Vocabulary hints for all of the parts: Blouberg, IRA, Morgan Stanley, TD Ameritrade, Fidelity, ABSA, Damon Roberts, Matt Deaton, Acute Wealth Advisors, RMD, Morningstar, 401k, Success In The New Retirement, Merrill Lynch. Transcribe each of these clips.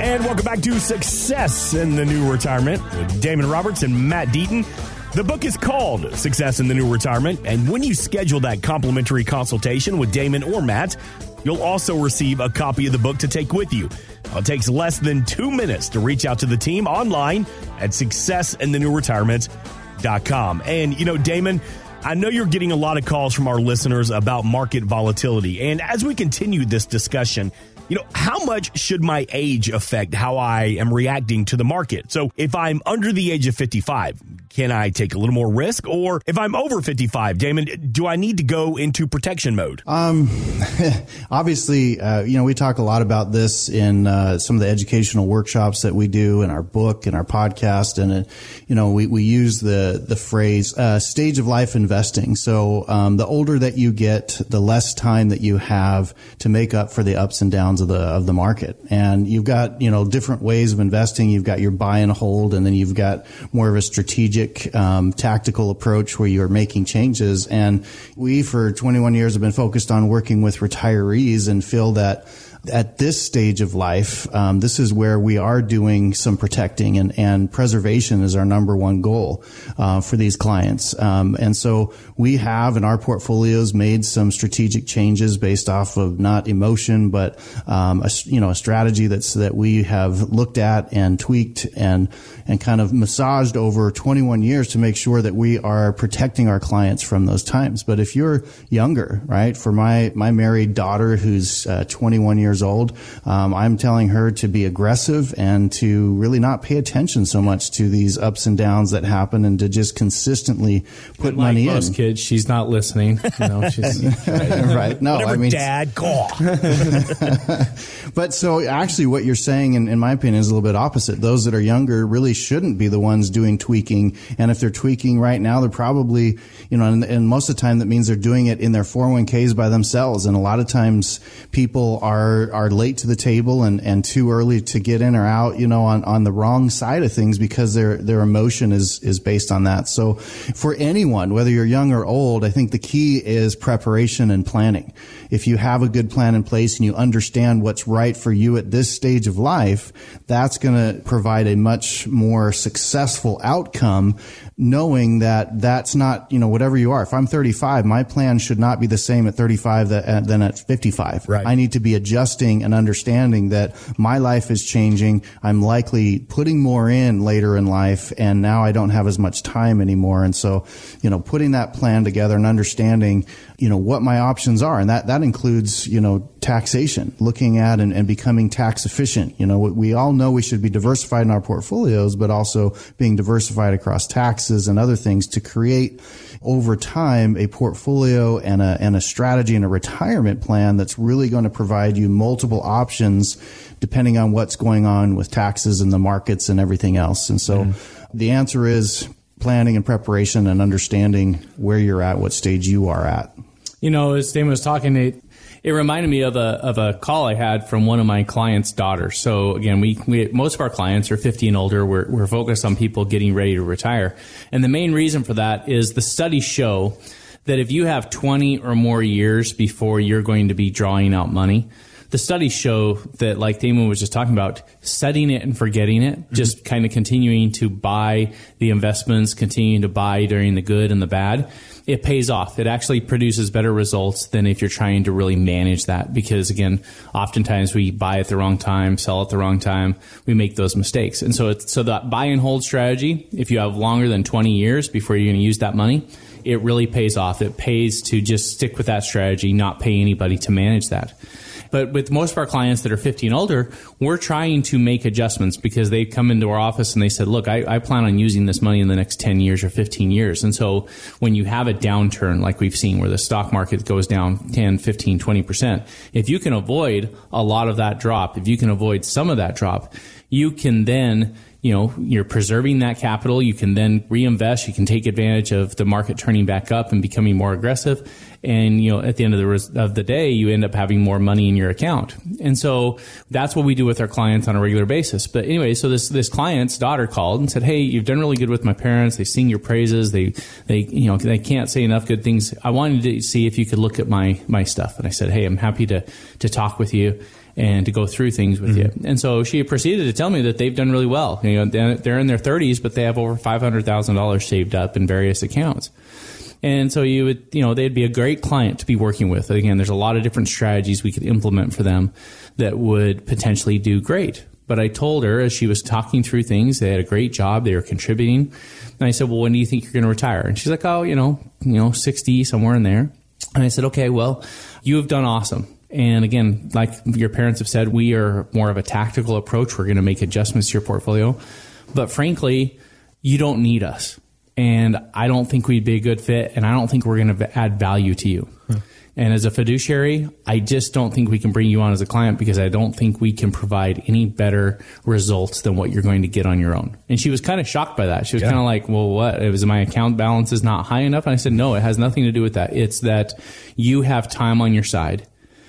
And welcome back to Success in the New Retirement with Damon Roberts and Matt Deaton. The book is called Success in the New Retirement, and when you schedule that complimentary consultation with Damon or Matt, you'll also receive a copy of the book to take with you. It takes less than 2 minutes to reach out to the team online at successinthenewretirement.com. And, Damon, I know you're getting a lot of calls from our listeners about market volatility. And as we continue this discussion, how much should my age affect how I am reacting to the market? So if I'm under the age of 55, can I take a little more risk? Or if I'm over 55, Damon, do I need to go into protection mode? Obviously, we talk a lot about this in some of the educational workshops that we do in our book and our podcast. And, we use the phrase stage of life investing. So the older that you get, the less time that you have to make up for the ups and downs of the market. And you've got, different ways of investing. You've got your buy and hold, and then you've got more of a strategic, tactical approach where you're making changes. And we, for 21 years, have been focused on working with retirees and feel that at this stage of life, this is where we are doing some protecting, and preservation is our number one goal for these clients. And so we have in our portfolios made some strategic changes based off of not emotion, but a strategy that we have looked at and tweaked and kind of massaged over 21 years to make sure that we are protecting our clients from those times. But if you're younger, right? For my married daughter who's 21 years old, I'm telling her to be aggressive and to really not pay attention so much to these ups and downs that happen, and to just consistently put money in. Like most kids, she's not listening. She's right. No, whatever, I mean, Dad, call. But so actually, what you're saying, in my opinion, is a little bit opposite. Those that are younger really shouldn't be the ones doing tweaking, and if they're tweaking right now, they're probably and most of the time that means they're doing it in their 401ks by themselves. And a lot of times, people are late to the table and too early to get in or out, on the wrong side of things because their emotion is based on that. So for anyone, whether you're young or old, I think the key is preparation and planning. If you have a good plan in place and you understand what's right for you at this stage of life, that's going to provide a much more successful outcome, knowing that that's not, whatever you are. If I'm 35, my plan should not be the same at 35 than at 55. Right. I need to be adjusting and understanding that my life is changing. I'm likely putting more in later in life, and now I don't have as much time anymore. And so, putting that plan together and understanding, what my options are. And that includes, taxation, looking at and becoming tax efficient. We all know we should be diversified in our portfolios, but also being diversified across taxes and other things to create over time a portfolio and a strategy and a retirement plan that's really going to provide you multiple options depending on what's going on with taxes and the markets and everything else. And so the answer is planning and preparation and understanding where you're at, what stage you are at. As Damon was talking, it reminded me of a call I had from one of my clients' daughters. So again, we most of our clients are 50 and older. We're focused on people getting ready to retire. And the main reason for that is the studies show that if you have 20 or more years before you're going to be drawing out money, the studies show that, like Damon was just talking about, setting it and forgetting it, just kind of continuing to buy the investments, continuing to buy during the good and the bad, it pays off. It actually produces better results than if you're trying to really manage that, because again, oftentimes we buy at the wrong time, sell at the wrong time, we make those mistakes. And so that buy and hold strategy, if you have longer than 20 years before you're going to use that money, it really pays off. It pays to just stick with that strategy, not pay anybody to manage that. But with most of our clients that are 50 and older, we're trying to make adjustments because they come into our office and they said, look, I plan on using this money in the next 10 years or 15 years. And so when you have a downturn like we've seen where the stock market goes down 10, 15, 20%, if you can avoid a lot of that drop, if you can avoid some of that drop, you can then, you're preserving that capital. You can then reinvest. You can take advantage of the market turning back up and becoming more aggressive. And, you know, at the end of the day, you end up having more money in your account. And so that's what we do with our clients on a regular basis. But anyway, so this client's daughter called and said, "Hey, you've done really good with my parents. They sing your praises. They can't say enough good things. I wanted to see if you could look at my stuff." And I said, "Hey, I'm happy to talk with you and to go through things with mm-hmm. you." And so she proceeded to tell me that they've done really well. You know, they're in their 30s, but they have over $500,000 saved up in various accounts. And so they'd be a great client to be working with. Again, there's a lot of different strategies we could implement for them that would potentially do great. But I told her, as she was talking through things, they had a great job, they were contributing. And I said, "Well, when do you think you're going to retire?" And she's like, "Oh, 60, somewhere in there." And I said, "Okay, well, you have done awesome. And again, like your parents have said, we are more of a tactical approach. We're going to make adjustments to your portfolio. But frankly, you don't need us. And I don't think we'd be a good fit, and I don't think we're going to add value to you. Huh. And as a fiduciary, I just don't think we can bring you on as a client because I don't think we can provide any better results than what you're going to get on your own." And she was kind of shocked by that. She was kind of like, "Well, what? It was my account balance is not high enough?" And I said, "No, it has nothing to do with that. It's that you have time on your side.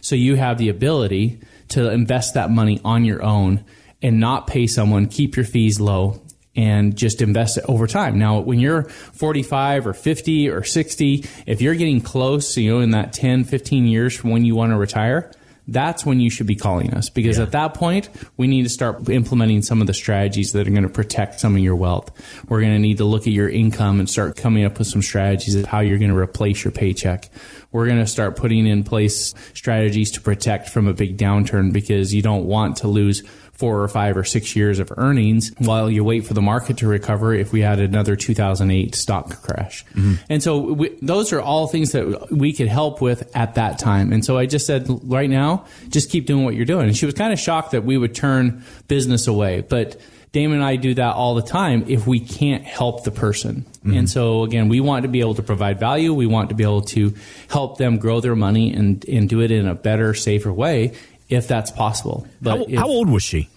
So you have the ability to invest that money on your own and not pay someone, keep your fees low, and just invest it over time." Now, when you're 45 or 50 or 60, if you're getting close, in that 10, 15 years from when you want to retire, that's when you should be calling us, because at that point, we need to start implementing some of the strategies that are going to protect some of your wealth. We're going to need to look at your income and start coming up with some strategies of how you're going to replace your paycheck. We're going to start putting in place strategies to protect from a big downturn, because you don't want to lose 4 or 5 or 6 years of earnings while you wait for the market to recover if we had another 2008 stock crash. Mm-hmm. And so those are all things that we could help with at that time. And so I just said, right now, just keep doing what you're doing. And she was kind of shocked that we would turn business away. But Damon and I do that all the time if we can't help the person. Mm-hmm. And so, again, we want to be able to provide value. We want to be able to help them grow their money and do it in a better, safer way, if that's possible. But how old was she?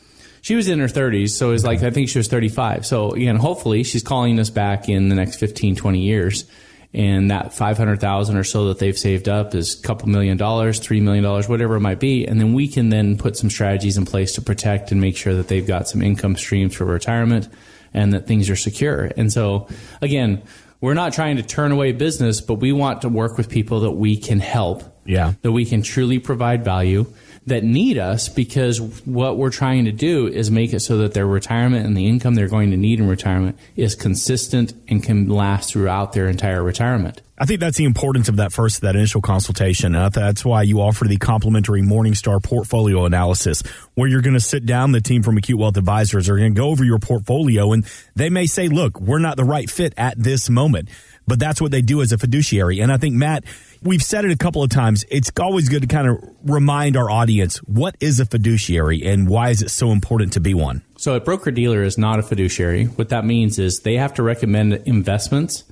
She was in her 30s, so it was I think she was 35. So, again, hopefully she's calling us back in the next 15, 20 years, and that $500,000 or so that they've saved up is a couple $1 million, $3 million, whatever it might be, and then we can then put some strategies in place to protect and make sure that they've got some income streams for retirement and that things are secure. And so, again, we're not trying to turn away business, but we want to work with people that we can help, that we can truly provide value, that need us, because what we're trying to do is make it so that their retirement and the income they're going to need in retirement is consistent and can last throughout their entire retirement. I think that's the importance of that initial consultation. That's why you offer the complimentary Morningstar portfolio analysis, where you're going to sit down, the team from Acute Wealth Advisors are going to go over your portfolio, and they may say, "Look, we're not the right fit at this moment." But that's what they do as a fiduciary. And I think, Matt, we've said it a couple of times. It's always good to kind of remind our audience, what is a fiduciary and why is it so important to be one? So a broker-dealer is not a fiduciary. What that means is they have to recommend investments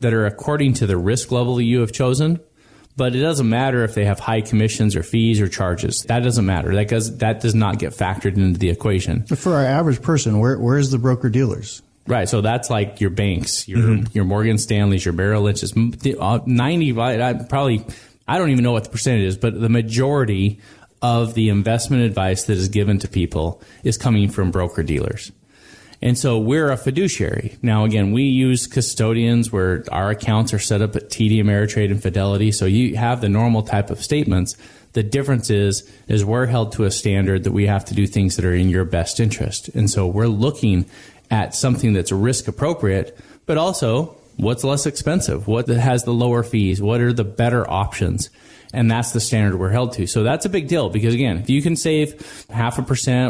that are according to the risk level that you have chosen. But it doesn't matter if they have high commissions or fees or charges. That doesn't matter. That does not get factored into the equation. But for our average person, where is the broker-dealers? Right. So that's like your banks, your Morgan Stanleys, your Merrill Lynch's, 90, I don't even know what the percentage is, but the majority of the investment advice that is given to people is coming from broker dealers. And so we're a fiduciary. Now, again, we use custodians where our accounts are set up at TD Ameritrade and Fidelity. So you have the normal type of statements. The difference is we're held to a standard that we have to do things that are in your best interest. And so we're looking at something that's risk appropriate, but also what's less expensive, what has the lower fees, what are the better options. And that's the standard we're held to. So that's a big deal, because again, if you can save 0.5%,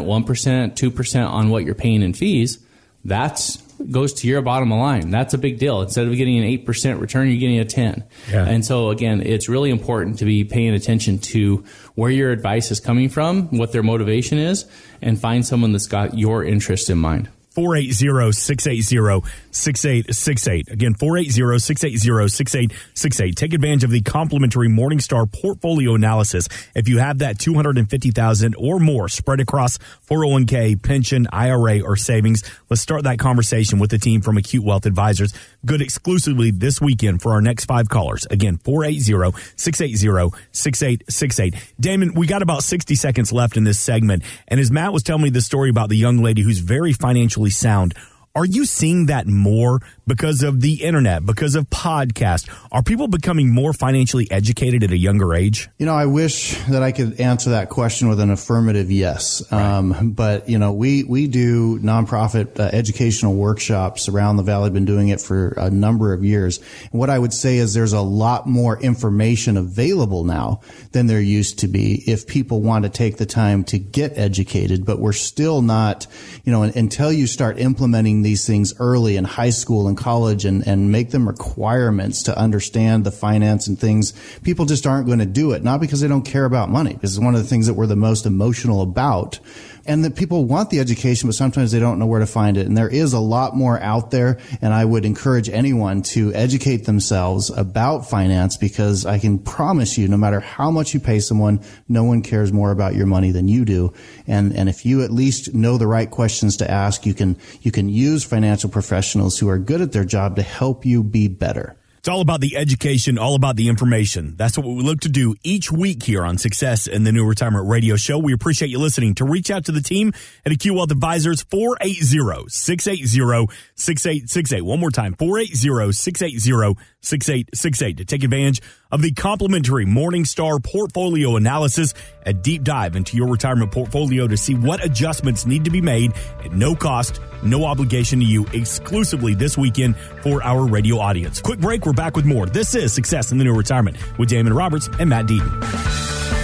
1%, 2% on what you're paying in fees, that's goes to your bottom line. That's a big deal. Instead of getting an 8% return, you're getting a 10. Yeah. And so again, it's really important to be paying attention to where your advice is coming from, what their motivation is, and find someone that's got your interest in mind. 480-680-6868. Again, 480-680-6868. Take advantage of the complimentary Morningstar portfolio analysis. If you have that $250,000 or more spread across 401k, pension, IRA, or savings, let's start that conversation with the team from Acute Wealth Advisors. Good exclusively this weekend for our next five callers. Again, 480-680-6868. Damon, we got about 60 seconds left in this segment. And as Matt was telling me the story about the young lady who's very financially sound, are you seeing that more because of the internet, because of podcasts? Are people becoming more financially educated at a younger age? You know, I wish that I could answer that question with an affirmative yes. Right. But, you know, we do nonprofit educational workshops around the valley. I've been doing it for a number of years. And what I would say is there's a lot more information available now than there used to be if people want to take the time to get educated. But we're still not, you know, until you start implementing these things early in high school and college and make them requirements to understand the finance and things, people just aren't going to do it. Not because they don't care about money, because it's one of the things that we're the most emotional about. And that people want the education, but sometimes they don't know where to find it. And there is a lot more out there. And I would encourage anyone to educate themselves about finance, because I can promise you, no matter how much you pay someone, no one cares more about your money than you do. And if you at least know the right questions to ask, you can use financial professionals who are good at their job to help you be better. It's all about the education, all about the information. That's what we look to do each week here on Success in the New Retirement Radio Show. We appreciate you listening. To reach out to the team at Acute Wealth Advisors, 480-680-6868. One more time, 480-680-6868. To take advantage of the complimentary Morningstar portfolio analysis, a deep dive into your retirement portfolio to see what adjustments need to be made at no cost, no obligation to you, exclusively this weekend for our radio audience. Quick break. We're back with more. This is Success in the New Retirement with Damon Roberts and Matt Deaton.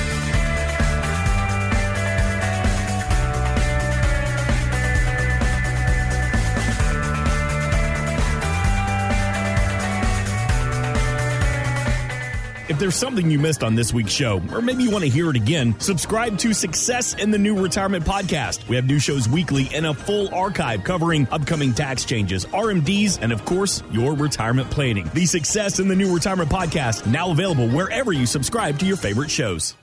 If there's something you missed on this week's show, or maybe you want to hear it again, subscribe to Success in the New Retirement podcast. We have new shows weekly and a full archive covering upcoming tax changes, RMDs, and of course, your retirement planning. The Success in the New Retirement podcast, now available wherever you subscribe to your favorite shows.